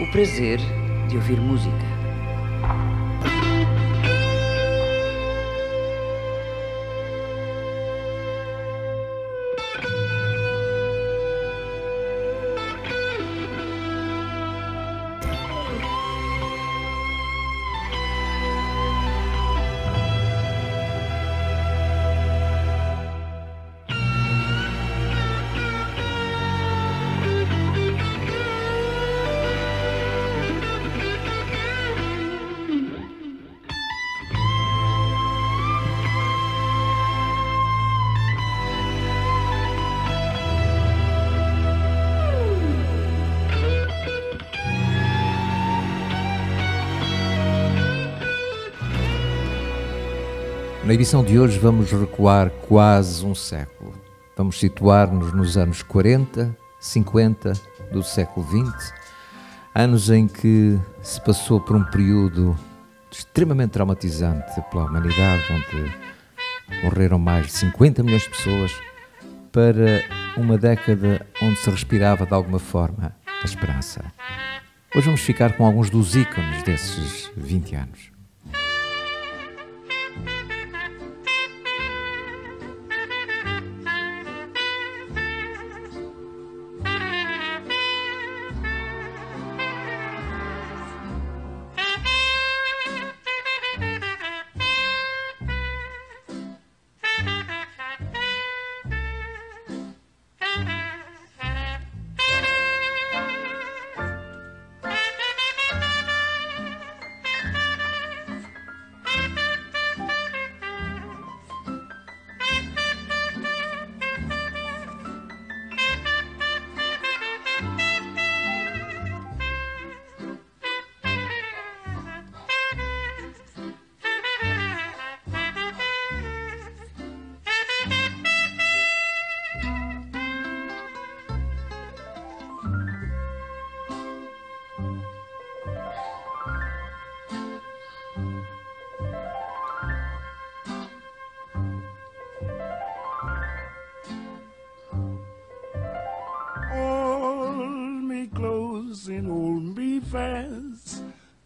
o prazer de ouvir música. Na edição de hoje vamos recuar quase um século. Vamos situar-nos nos anos 40, 50 do século XX, anos em que se passou por um período extremamente traumatizante pela humanidade, onde morreram mais de 50 milhões de pessoas, para uma década onde se respirava de alguma forma a esperança. Hoje vamos ficar com alguns dos ícones desses 20 anos.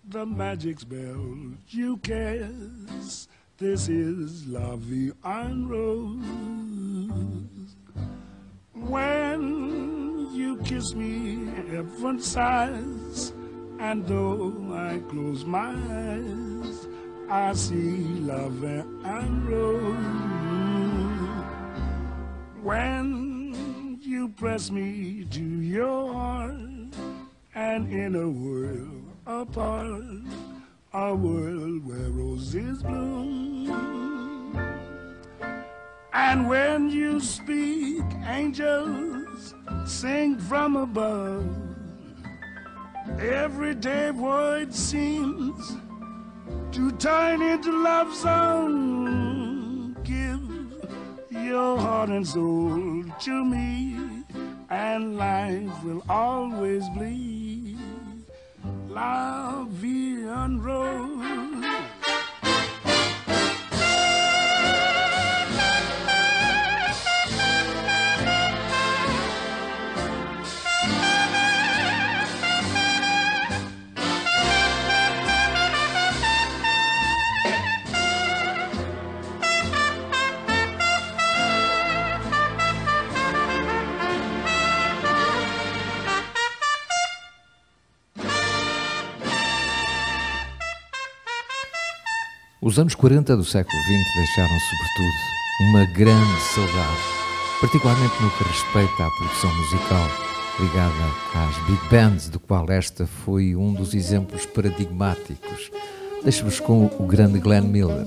The magic spell you cast, this is love, the iron rose. When you kiss me, heaven sighs, and though I close my eyes, I see love and rose. When you press me to your heart, and in a world apart, a world where roses bloom. And when you speak, angels sing from above. Everyday void seems to turn into love song. Give your heart and soul to me, and life will always bleed. La vie en rose. Os anos 40 do século XX deixaram, sobretudo, uma grande saudade, particularmente no que respeita à produção musical ligada às big bands, do qual esta foi um dos exemplos paradigmáticos. Deixo-vos com o grande Glenn Miller.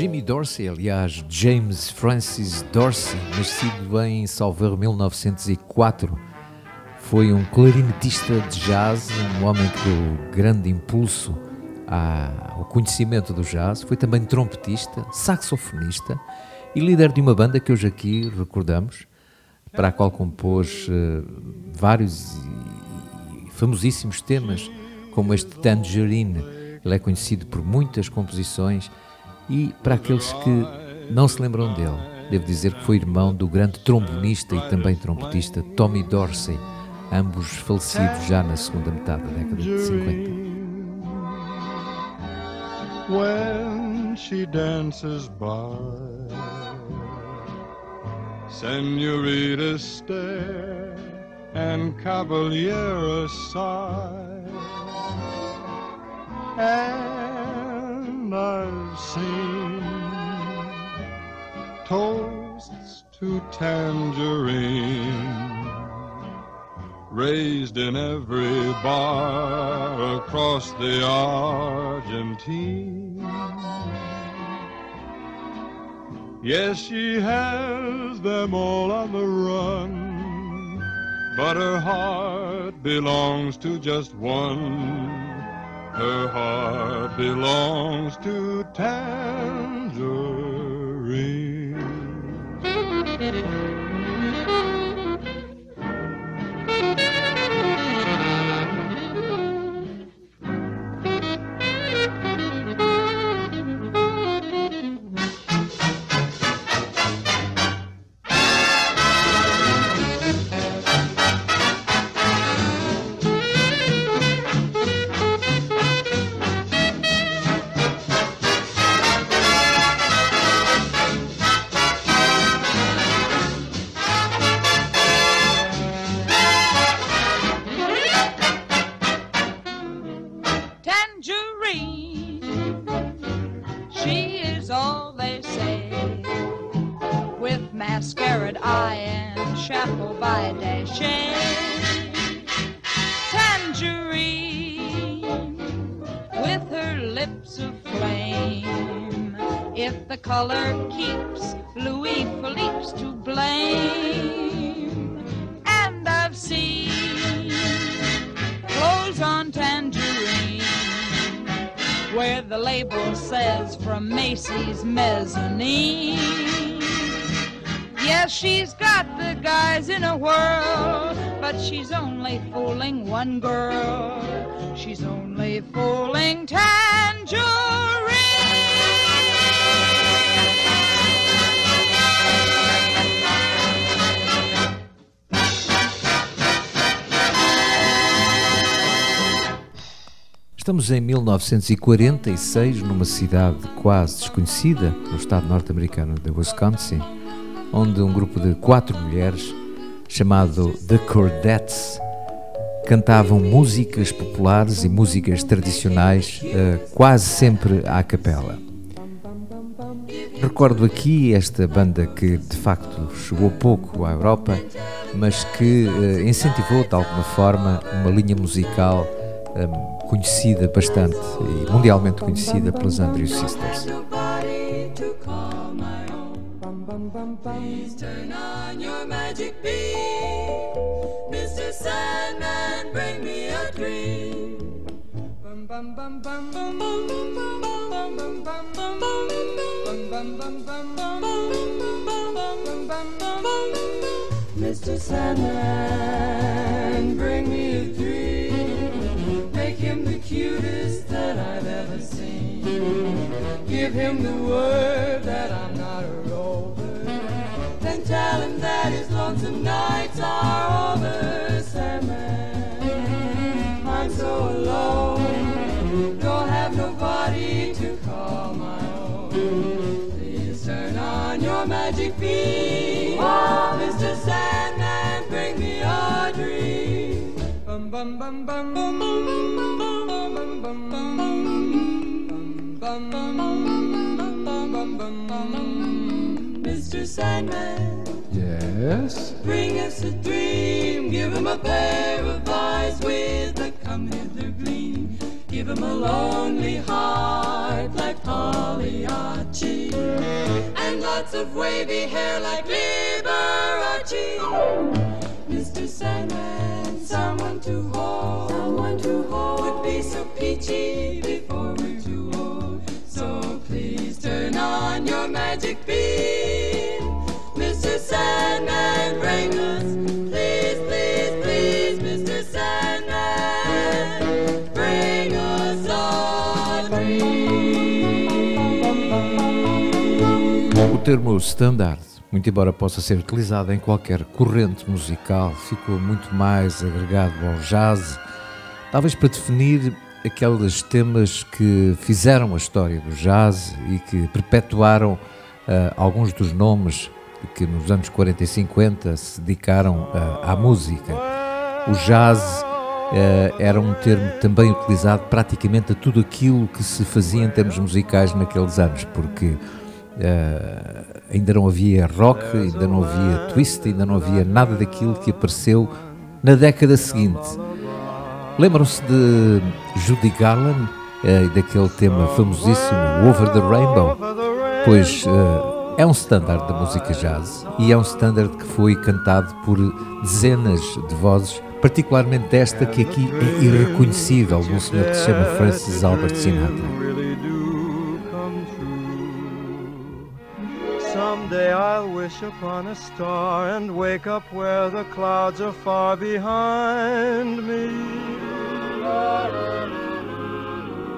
Jimmy Dorsey, aliás, James Francis Dorsey, nascido em Salvador 1904, foi um clarinetista de jazz, um homem que deu grande impulso ao conhecimento do jazz, foi também trompetista, saxofonista e líder de uma banda que hoje aqui recordamos, para a qual compôs vários e famosíssimos temas, como este Tangerine. Ele é conhecido por muitas composições e, para aqueles que não se lembram dele, devo dizer que foi irmão do grande trombonista e também trompetista Tommy Dorsey, ambos falecidos já na segunda metade da década de 50. When she dances by, señoritas stare and caballeros sigh, and I've seen toasts to tangerine raised in every bar across the Argentine. Yes, she has them all on the run, but her heart belongs to just one. Her heart belongs to Tangerine. Estamos em 1946, numa cidade quase desconhecida, no estado norte-americano de Wisconsin, onde um grupo de 4 mulheres, chamado The Chordettes, cantavam músicas populares e músicas tradicionais, quase sempre à capela. Recordo aqui esta banda que, de facto, chegou pouco à Europa, mas que incentivou, de alguma forma, uma linha musical conhecida bastante e mundialmente conhecida pelas Andrews Sisters. Please turn on your magic beam, Mr. Sandman, bring me a dream. Mr. Sandman, bring me a dream. Him the cutest that I've ever seen. Give him the word that I'm not a rover. Then tell him that his lonesome nights are over. Sandman, I'm so alone. Don't have nobody to call my own. Please turn on your magic beam. Oh, Mr. Sandman, bring me a dream. Bum bum bum bum bum bum. Mr. Sandman, yes, bring us a dream. Give him a pair of eyes with a come hither gleam. Give him a lonely heart like Pagliacci. lots of wavy hair like Liberace. Mr. Sandman, someone to hold, would be so peachy before we're too old. So please turn on your magic beam, Mr. Sandman, bring us. O termo standard, muito embora possa ser utilizado em qualquer corrente musical, ficou muito mais agregado ao jazz, talvez para definir aqueles temas que fizeram a história do jazz e que perpetuaram alguns dos nomes que nos anos 40 e 50 se dedicaram à música. O jazz era um termo também utilizado praticamente a tudo aquilo que se fazia em termos musicais naqueles anos, porque ainda não havia rock, ainda não havia twist, ainda não havia nada daquilo que apareceu na década seguinte. Lembram-se de Judy Garland e daquele tema famosíssimo Over the Rainbow? Pois é um standard da música jazz e é um standard que foi cantado por dezenas de vozes, particularmente esta que aqui é irreconhecível, de um senhor que se chama Francis Albert Sinatra. Someday I'll wish upon a star and wake up where the clouds are far behind me,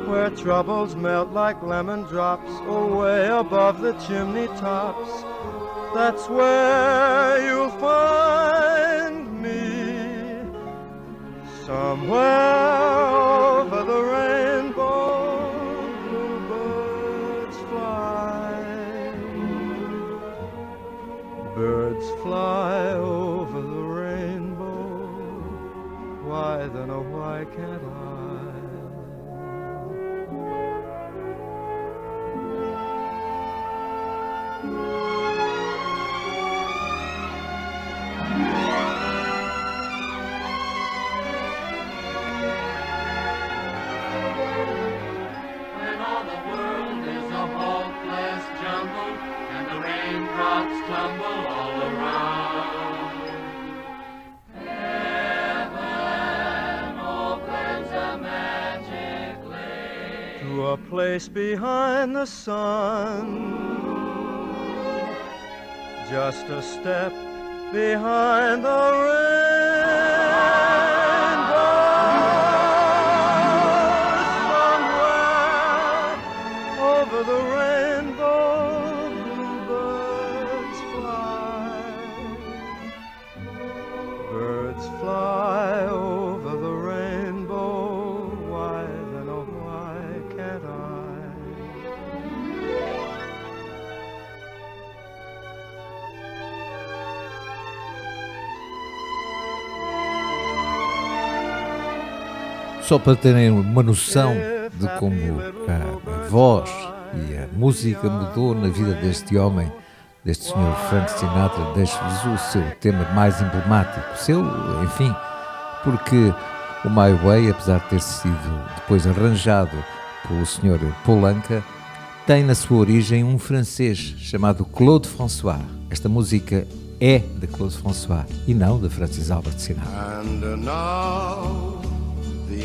where troubles melt like lemon drops away above the chimney tops. That's where you'll find me, somewhere over the rainbow, bluebirds fly. Birds fly over the rainbow. Why then, oh why can't I? When all the world is a hopeless jumble and the raindrops tumble. A place behind the sun, just a step behind the rainbow, somewhere over the rainbow, bluebirds fly, birds fly over the rainbow, why then oh why? Só para terem uma noção de como a voz e a música mudou na vida deste homem, deste senhor Frank Sinatra, deixo-vos o seu tema mais emblemático, enfim, porque o My Way, apesar de ter sido depois arranjado pelo senhor Poulenca, tem na sua origem um francês chamado Claude François. Esta música é de Claude François e não de Francis Albert Sinatra. And now the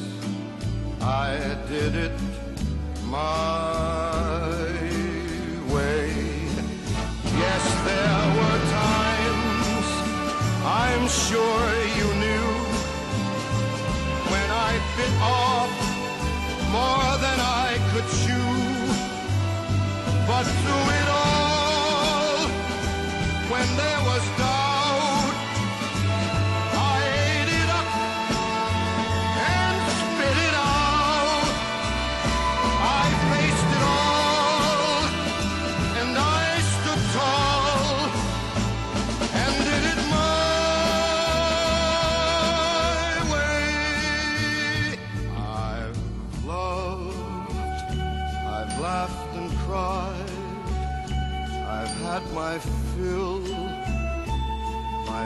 I did it my way. Yes, there were times, I'm sure you knew, when I bit off more than I could chew. But through it all, when there was doubt, I ate it up and spit it out. I faced it all, and I stood tall, and did it my way. I've loved, I've laughed, I've had my fill, my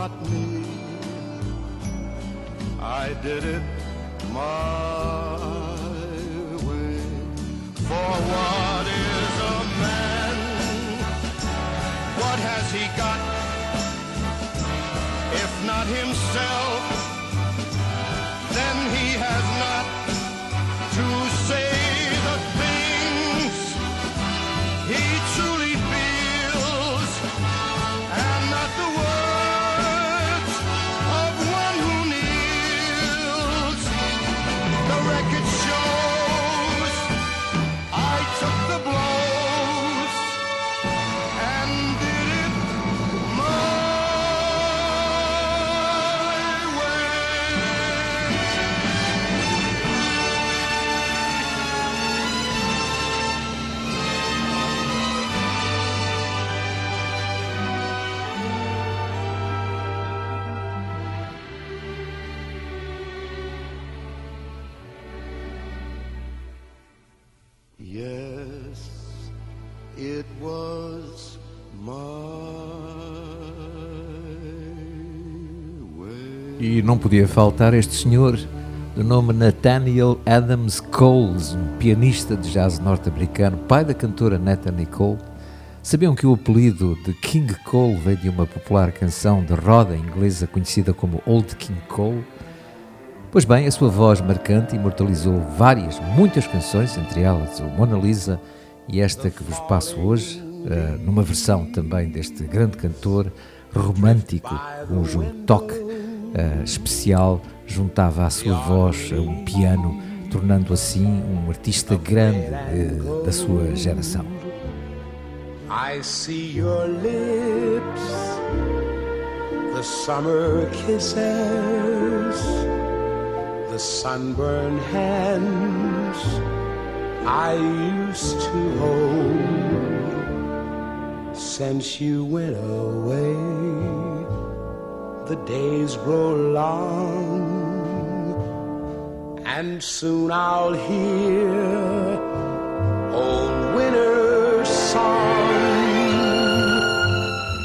not me, I did it my way. For what is a man, what has he got, if not himself, then he has not to say the thing he truly feels, and not the words of one who kneels. The record shows I took the blows and did it E não podia faltar este senhor de nome Nathaniel Adams Cole, um pianista de jazz norte-americano, pai da cantora Natalie Cole. Sabiam que o apelido de King Cole veio de uma popular canção de roda inglesa conhecida como Old King Cole? Pois bem, a sua voz marcante imortalizou várias, muitas canções, entre elas o Mona Lisa e esta que vos passo hoje, numa versão também deste grande cantor romântico, um juntoque especial, juntava a sua voz a um piano, tornando assim um artista grande da sua geração. I see your lips, the summer kisses, the sunburned hands I used to hold. Since you went away, the days grow long, and soon I'll hear old winter's song.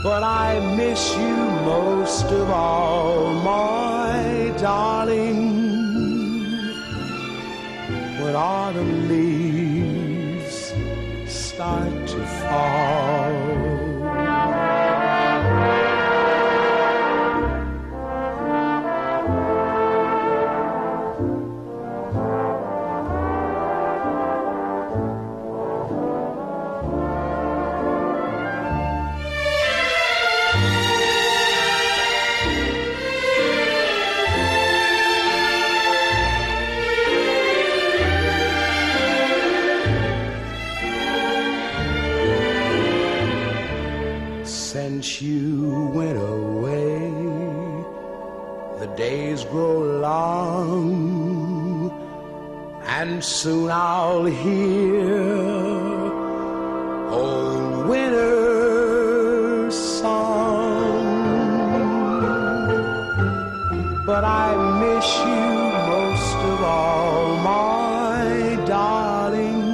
But I miss you most of all, my darling, when autumn leaves start to fall. and soon I'll hear old winter's song. But I miss you most of all, my darling,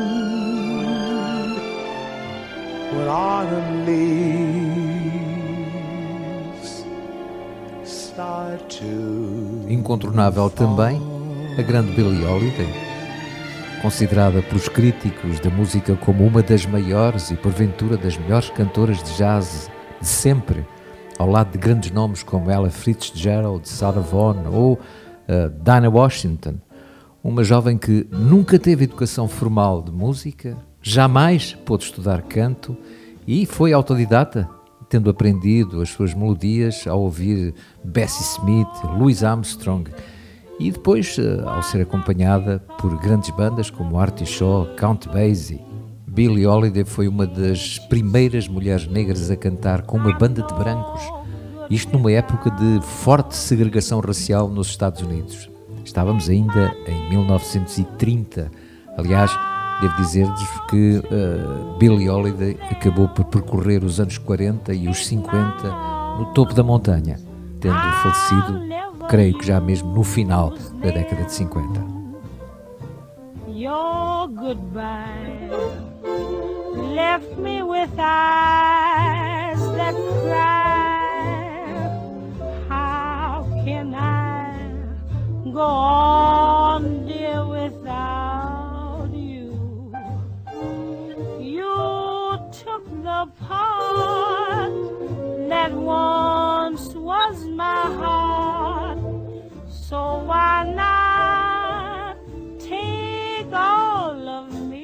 when autumn leaves start to. Incontornável também a grande Billie Holiday, considerada pelos críticos da música como uma das maiores e porventura das melhores cantoras de jazz de sempre, ao lado de grandes nomes como Ella Fitzgerald, Sarah Vaughan ou Dinah Washington, uma jovem que nunca teve educação formal de música, jamais pôde estudar canto e foi autodidata, tendo aprendido as suas melodias ao ouvir Bessie Smith, Louis Armstrong, e depois ao ser acompanhada por grandes bandas como Artie Shaw, Count Basie. Billie Holiday foi uma das primeiras mulheres negras a cantar com uma banda de brancos, isto numa época de forte segregação racial nos Estados Unidos. Estávamos ainda em 1930, aliás, devo dizer-vos que Billie Holiday acabou por percorrer os anos 40 e os 50 no topo da montanha, tendo falecido, creio que já mesmo no final da década de 50. Your goodbye left me with eyes that cry. How can I go on, dear, without you? You took the part that once was my heart. So why not take all of me?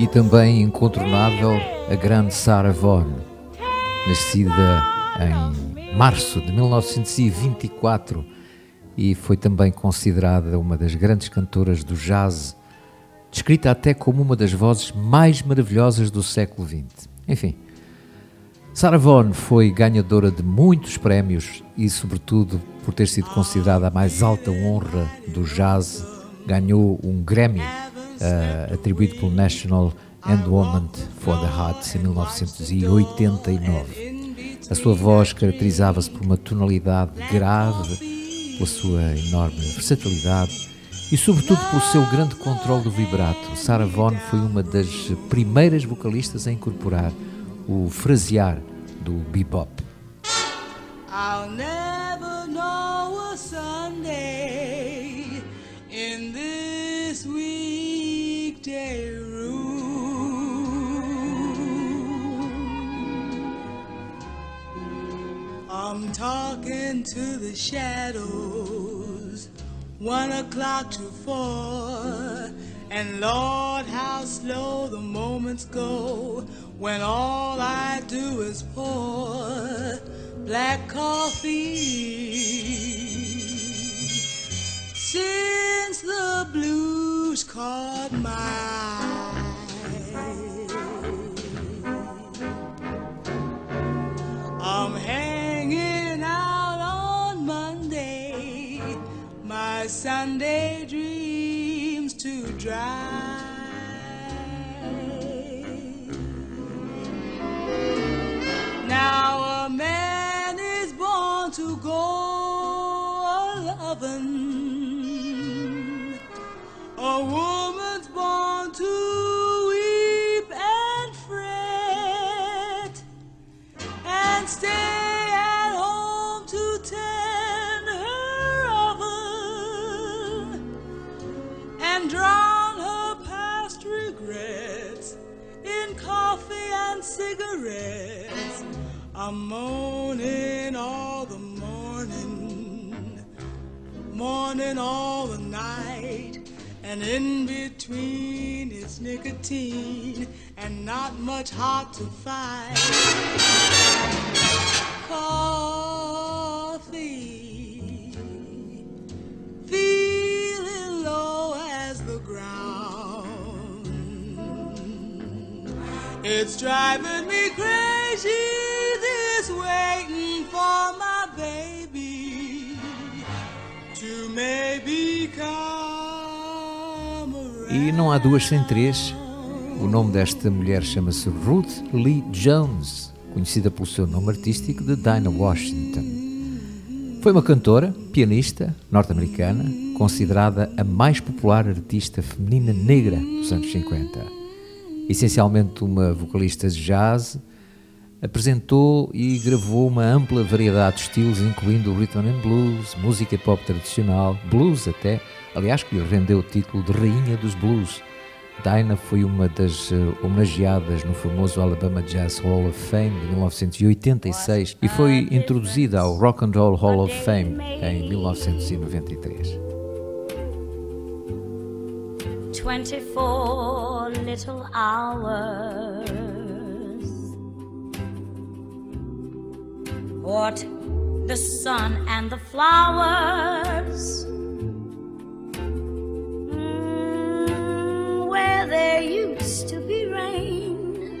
E também incontornável a grande Sarah Vaughan, nascida em março de 1924, e foi também considerada uma das grandes cantoras do jazz, descrita até como uma das vozes mais maravilhosas do século XX. Enfim, Sarah Vaughan foi ganhadora de muitos prémios e, sobretudo, por ter sido considerada a mais alta honra do jazz, ganhou um Grammy atribuído pelo National Endowment for the Arts em 1989. A sua voz caracterizava-se por uma tonalidade grave, pela sua enorme versatilidade e, sobretudo, pelo seu grande controle do vibrato. Sarah Vaughan foi uma das primeiras vocalistas a incorporar o frasear do bebop. I'll never know a Sunday in this week. I'm talking to the shadows, 1 o'clock to 4, and Lord, how slow the moments go when all I do is pour black coffee. Since the blues caught my eye, From hanging out on Monday, my Sunday dreams to dry. Now a man is born to go a-lovin', a woman's born to stay at home to tend her oven and drown her past regrets in coffee and cigarettes. I'm moaning all the morning, mourning all the night, and in between it's nicotine and not much heart to fight. Coffee, feeling low as the ground. It's driving me crazy, this waiting for my baby to maybe come around. E não há duas sem três. O nome desta mulher chama-se Ruth Lee Jones, conhecida pelo seu nome artístico de Dinah Washington. Foi uma cantora, pianista, norte-americana, considerada a mais popular artista feminina negra dos anos 50. Essencialmente uma vocalista de jazz, apresentou e gravou uma ampla variedade de estilos, incluindo rhythm and blues, música pop tradicional, blues até, aliás que lhe rendeu o título de Rainha dos Blues. Dinah foi uma das homenageadas no famoso Alabama Jazz Hall of Fame de 1986 e foi introduzida ao Rock and Roll Hall of Fame em 1993. 24 little hours bought the sun and the flowers. There used to be rain.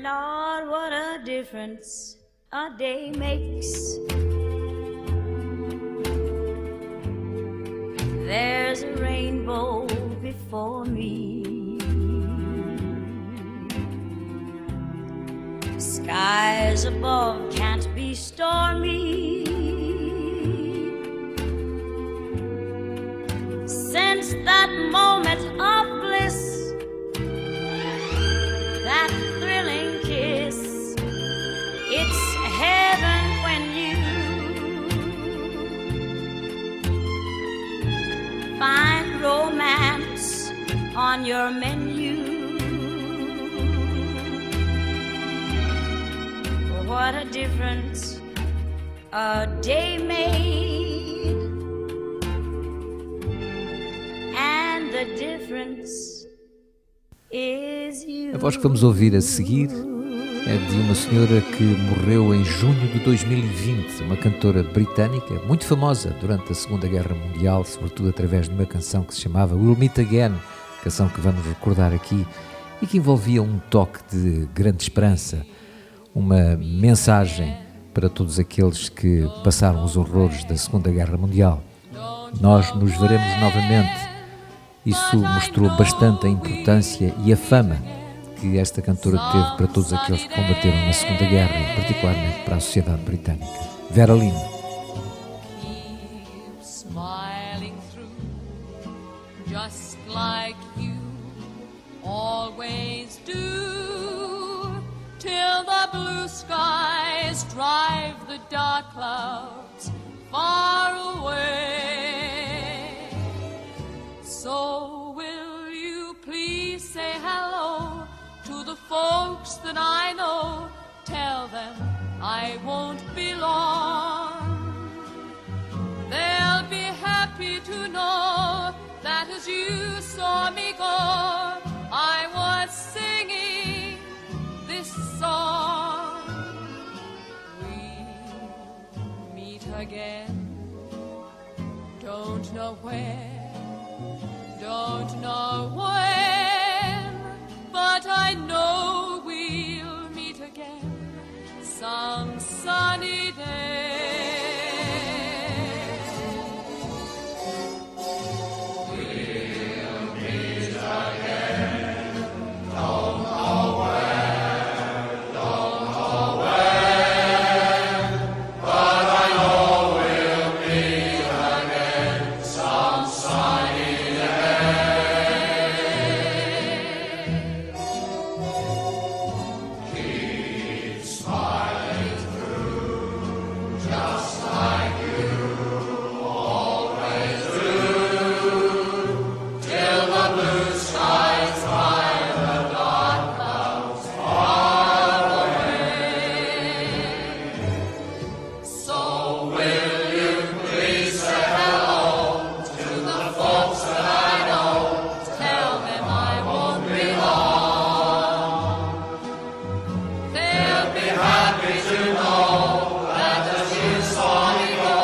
Lord, what a difference a day makes. There's a rainbow before me, skies above can't be stormy. Since that moment of bliss, that thrilling kiss, it's heaven when you find romance on your menu. What a difference a day made. A voz que vamos ouvir a seguir é de uma senhora que morreu em junho de 2020, uma cantora britânica muito famosa durante a Segunda Guerra Mundial, sobretudo através de uma canção que se chamava We'll Meet Again, canção que vamos recordar aqui e que envolvia um toque de grande esperança, uma mensagem para todos aqueles que passaram os horrores da Segunda Guerra Mundial. Nós nos veremos novamente. Isso mostrou bastante a importância e a fama que esta cantora teve para todos aqueles que combateram na Segunda Guerra, e particularmente para a sociedade britânica. Vera Lima. Keep smiling through, just like you always do, till the blue skies drive the dark clouds far away. So will you please say hello to the folks that I know, tell them I won't be long. They'll be happy to know that as you saw me go, I was singing this song. We'll meet again, don't know where, don't know when, but I know we'll meet again some sunny day. We'll meet again, don't know where, don't know when, but I know we'll meet again some sunny day. Keep smiling through, just like you always do, till the blue skies fly the dark clouds far away. So will you please say hello to the folks that I know, tell them I won't be long. They'll be happy to know that as you saw me go,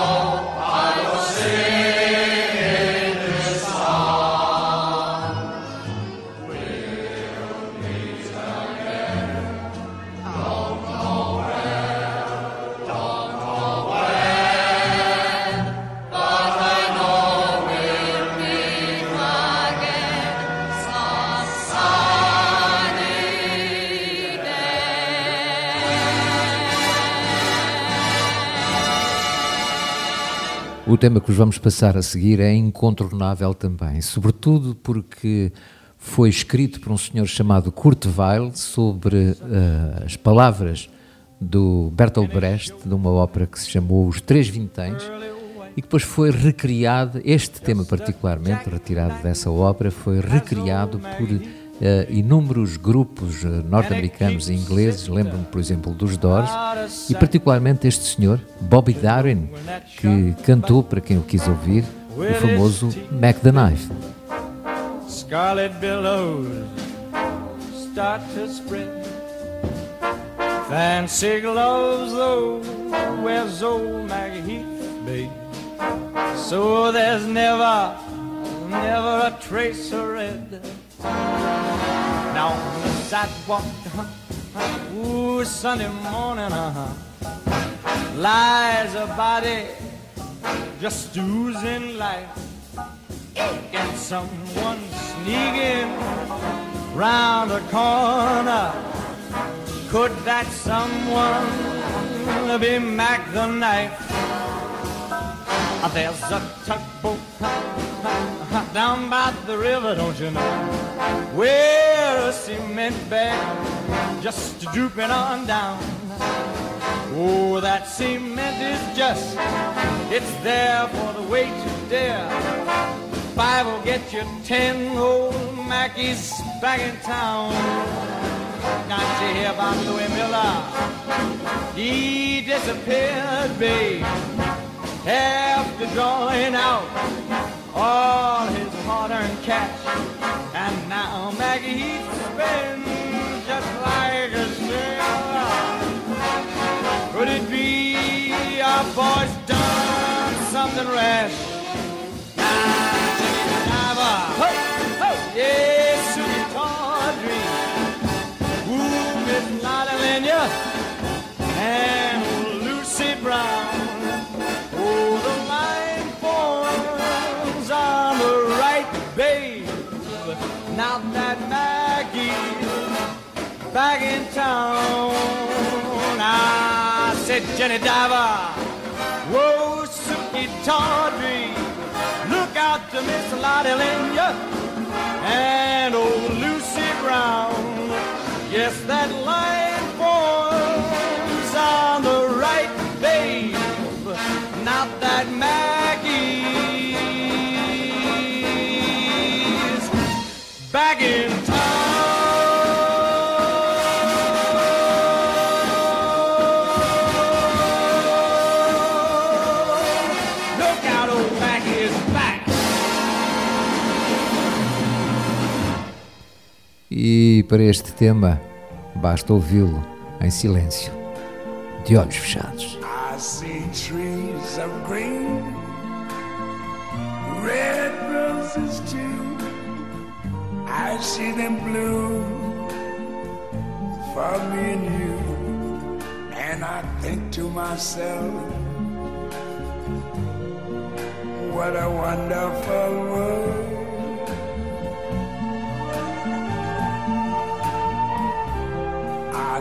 I was singing this song. We'll meet again, don't know where, don't know when, but I know we'll meet again some sunny day. O tema que os vamos passar a seguir é incontornável também, sobretudo porque foi escrito por um senhor chamado Kurt Weill sobre as palavras do Bertolt Brecht, de uma ópera que se chamou Os Três Vinténs, e que depois foi recriado, este tema particularmente, retirado dessa ópera, foi recriado por inúmeros grupos norte-americanos e ingleses, lembro-me, por exemplo, dos Doors, e particularmente este senhor, Bobby Darin, que cantou, para quem o quis ouvir, o famoso Mac the Knife. Scarlet billows start to spread, fancy gloves though, where's old Maggie Heath, babe? So there's never, never a trace of red. Now on the sidewalk, ooh, Sunday morning, lies a body just oozing life. And someone sneaking round a corner, could that someone be Mac the Knife? There's a tugboat down by the river, don't you know, where a cement bag just drooping on down. Oh, that cement is just, it's there for the weight to dare. Five will get you 10, old Mackey's back in town. Not to hear about Louis Miller, he disappeared, babe, after drawing out all his hard-earned cash. And now Maggie Heath spins just like a sailor. Could it be our boy's done something rash? Ho, ho, yes, Susie Tawdry, ooh, Miss Lotte Lenya, and Lucy Brown. Oh, the line forms on the right, babe. Now that Maggie's back in town, I said, Jenny Diver, whoa, Susie Tawdry. Look out to Miss Lotte Lenya and old Lucy Brown. Yes, that line forms on the right, babe. Not that Maggie's back in town. para este tema, basta ouvi-lo em silêncio, de olhos fechados. I see trees of green, red roses too. I see them blue for me and you. And I think to myself, what a wonderful world. I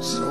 so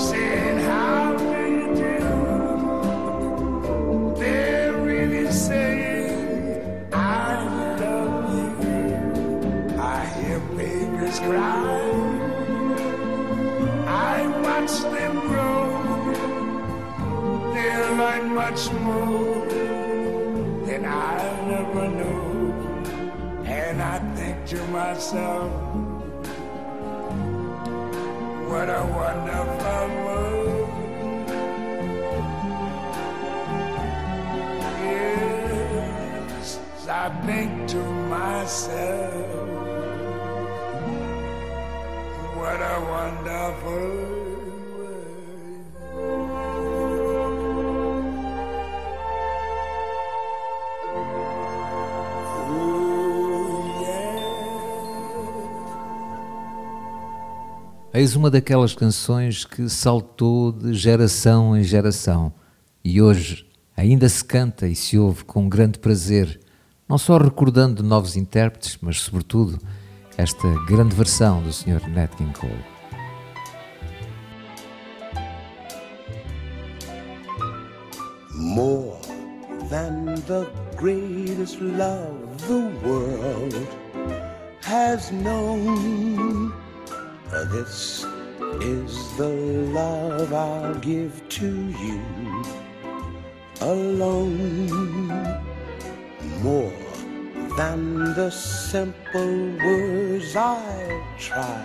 saying how do you do. They're really saying I love you. I hear babies cry, I watch them grow. They'll learn much more than I'll ever know. And I think to myself, what a wonderful world. Yes, I think to myself, what a wonderful world. Eis uma daquelas canções que saltou de geração em geração e hoje ainda se canta e se ouve com grande prazer, não só recordando novos intérpretes, mas sobretudo esta grande versão do Sr. Nat King Cole. More than the greatest love the world has known, this is the love I'll give to you alone. More than the simple words I try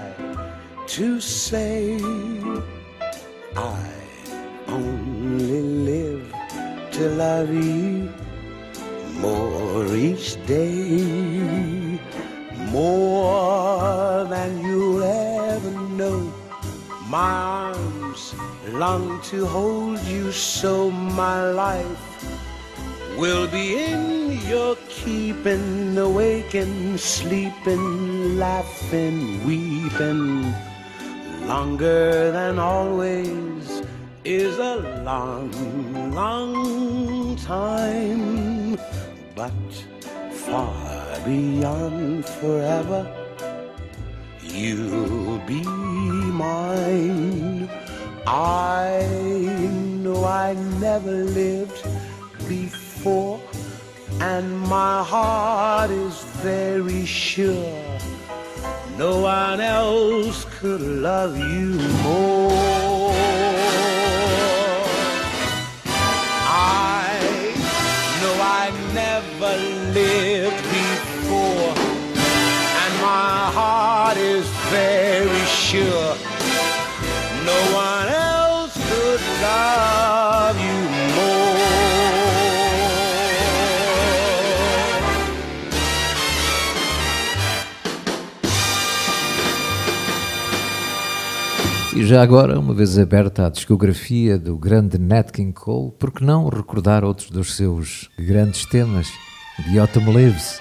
to say, I only live to love you more each day. More than you'll ever know, my arms long to hold you, so my life will be in your keeping, awaking, sleeping, laughing, weeping. Longer than always is a long, long time, but far beyond forever, you'll be mine. I know I never lived before, and my heart is very sure no one else could love you more. I know I never lived before, and my heart is very sure no one else could love you more. E já agora, uma vez aberta a discografia do grande Nat King Cole, por que não recordar outros dos seus grandes temas? The Autumn Leaves,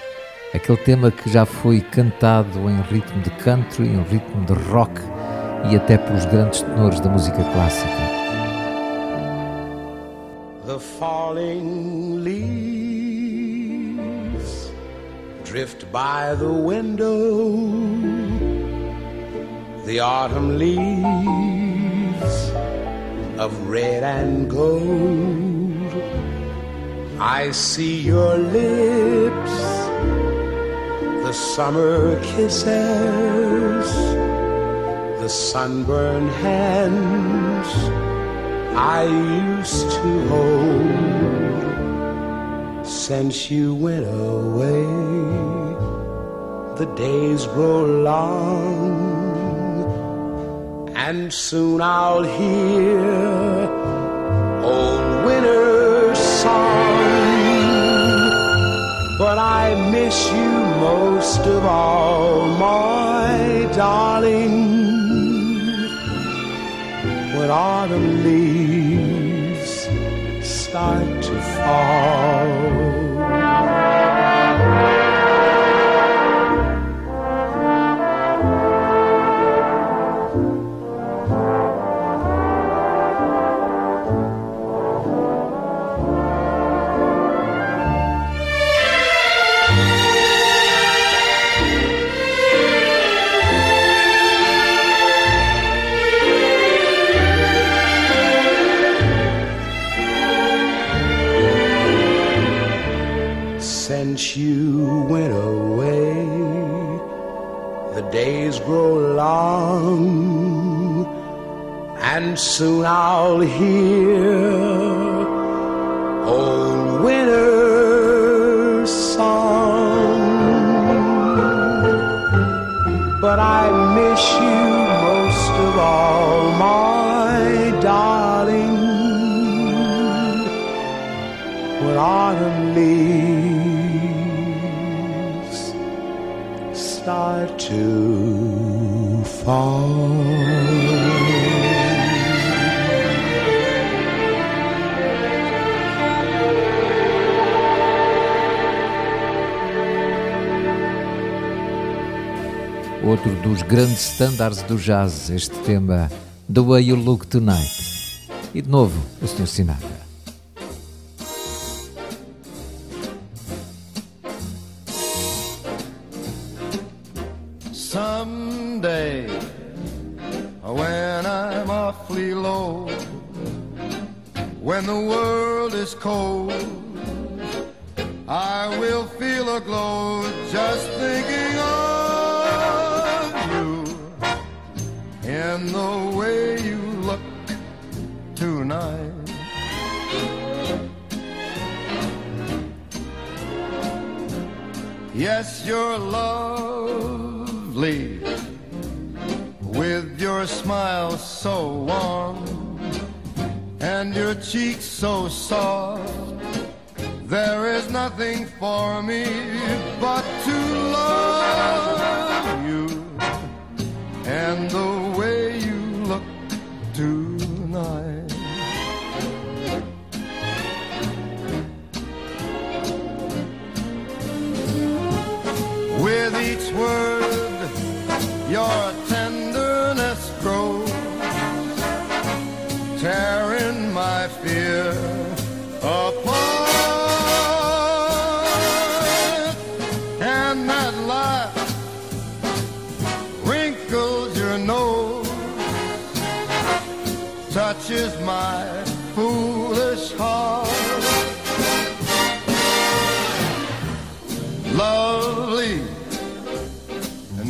aquele tema que já foi cantado em ritmo de country, em ritmo de rock e até pelos grandes tenores da música clássica. The falling leaves drift by the window, the autumn leaves of red and gold. I see your lips, the summer kisses, the sunburned hands I used to hold. Since you went away, the days grow long, and soon I'll hear old winter's song. But I miss you most of all, my darling. When autumn leaves start to fall, since you went away, the days grow long, and soon I'll hear old winter's song. But I miss you most of all, my darling, when autumn leaves start to fall. Outro dos grandes standards do jazz, este tema The Way You Look Tonight. E de novo, o Sr. Sinatra. Someday, when I'm awfully low, when the world is cold, I will feel a glow just thinking of you and the way you look tonight. Yes, your love with your smile so warm and your cheeks so soft, there is nothing for me but to love you and the way you look tonight. With each word your tenderness grows, tearing my fear apart. And that laugh wrinkles your nose, touches my foolish heart. Lovely,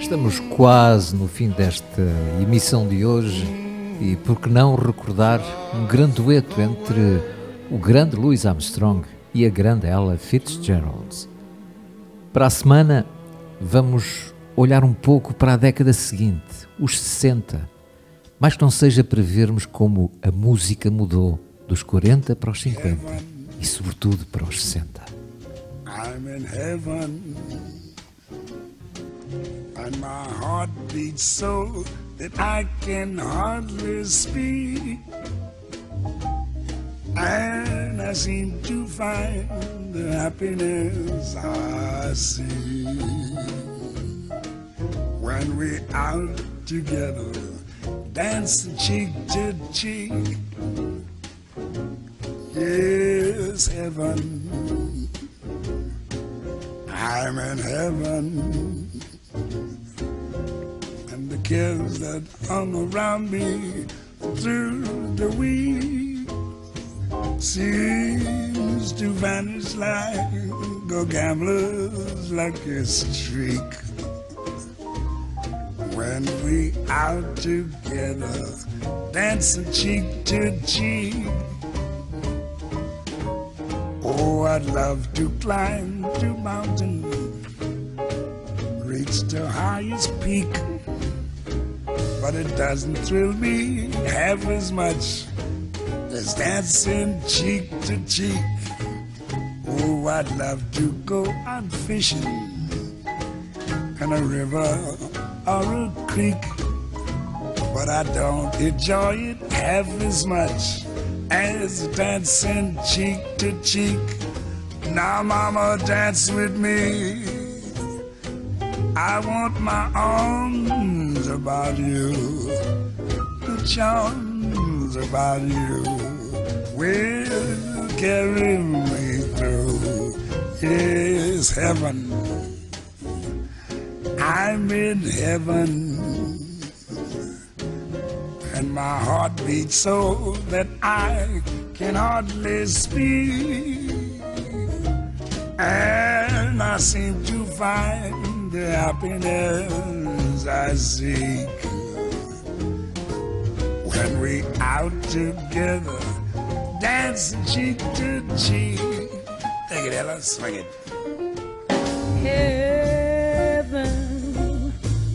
Estamos quase no fim desta emissão de hoje e por que não recordar um grande dueto entre o grande Louis Armstrong e a grande Ella Fitzgerald. Para a semana vamos olhar um pouco para a década seguinte, os 60, mas que não seja para vermos como a música mudou dos 40 para os 50 e sobretudo para os 60. I'm in heaven. And my heart beats so that I can hardly speak, and I seem to find the happiness I see when we're out together, dancing cheek to cheek. Yes, heaven, I'm in heaven. The kids that hung around me through the week seems to vanish like a gambler's lucky streak. When we out together, dancing cheek to cheek. Oh, I'd love to climb to mountain, reach the highest peak. But it doesn't thrill me half as much as dancing cheek to cheek. Oh, I'd love to go out fishing in a river or a creek, but I don't enjoy it half as much as dancing cheek to cheek. Now, mama, dance with me. I want my arms about you, the charms about you will carry me through. Yes, heaven, I'm in heaven, and my heart beats so that I can hardly speak, and I seem to find the happiness I seek when we out together, dancing cheek to cheek. Take it, Ella, swing it. Heaven,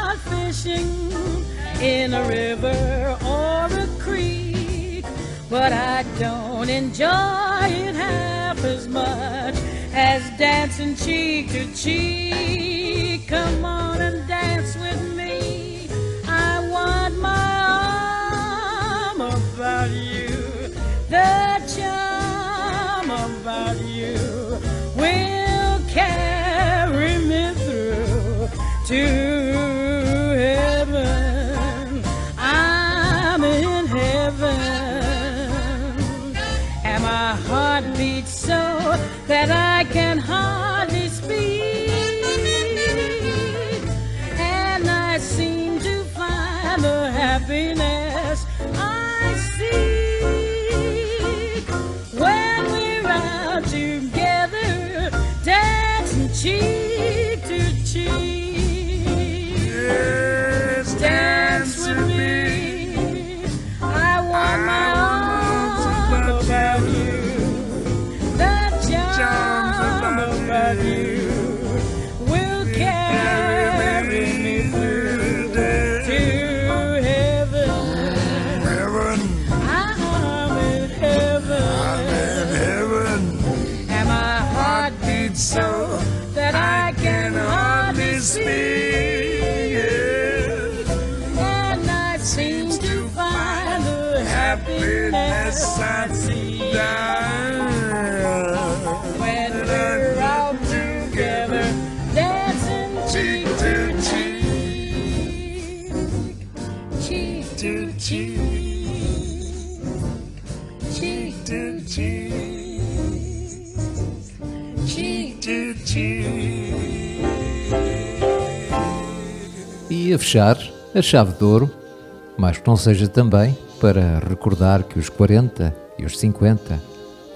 fishing in a river or a creek, but I don't enjoy it half as much as dancing cheek to cheek. Come on and dance with me. I want my arm about you, the charm about you will carry me to heaven. I'm in heaven, and my heart beats so that I can hardly speak, and I seem to find the happiness I see happiness I see down. When we're out together, dancing cheek to cheek, cheek to cheek, cheek to cheek, cheek to cheek. E a fechar, a chave de ouro, mas que não seja também para recordar que os 40 e os 50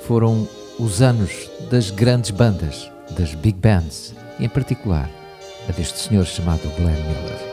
foram os anos das grandes bandas, das big bands, e em particular a deste senhor chamado Glenn Miller.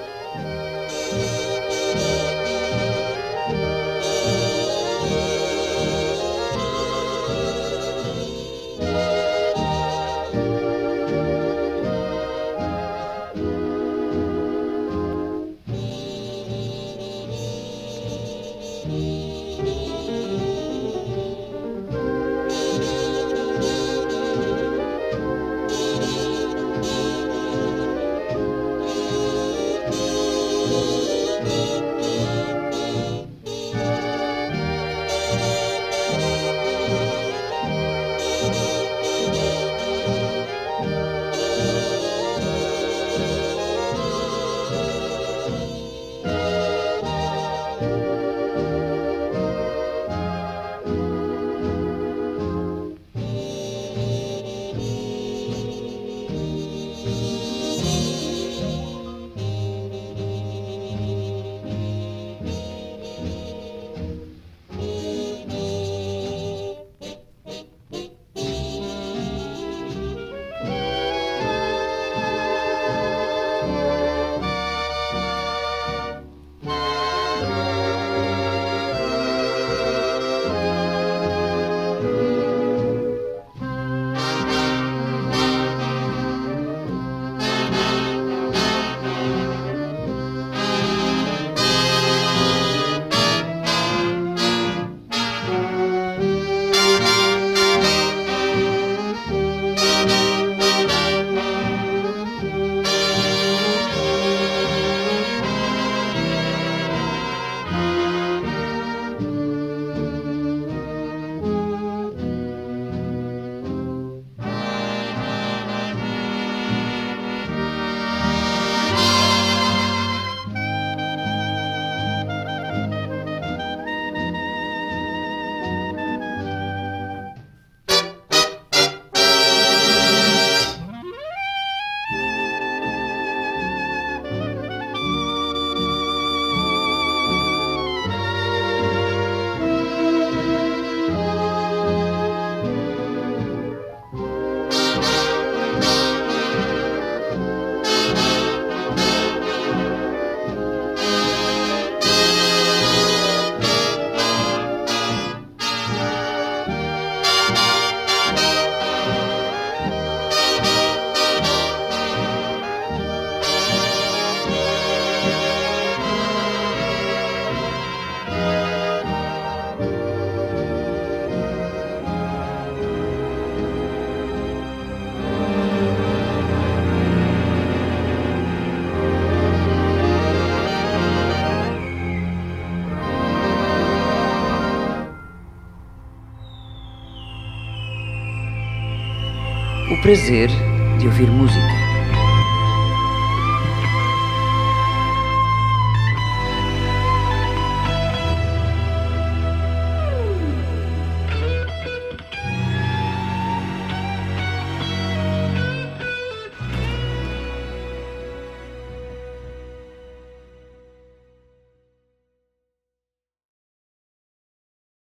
Prazer de ouvir música.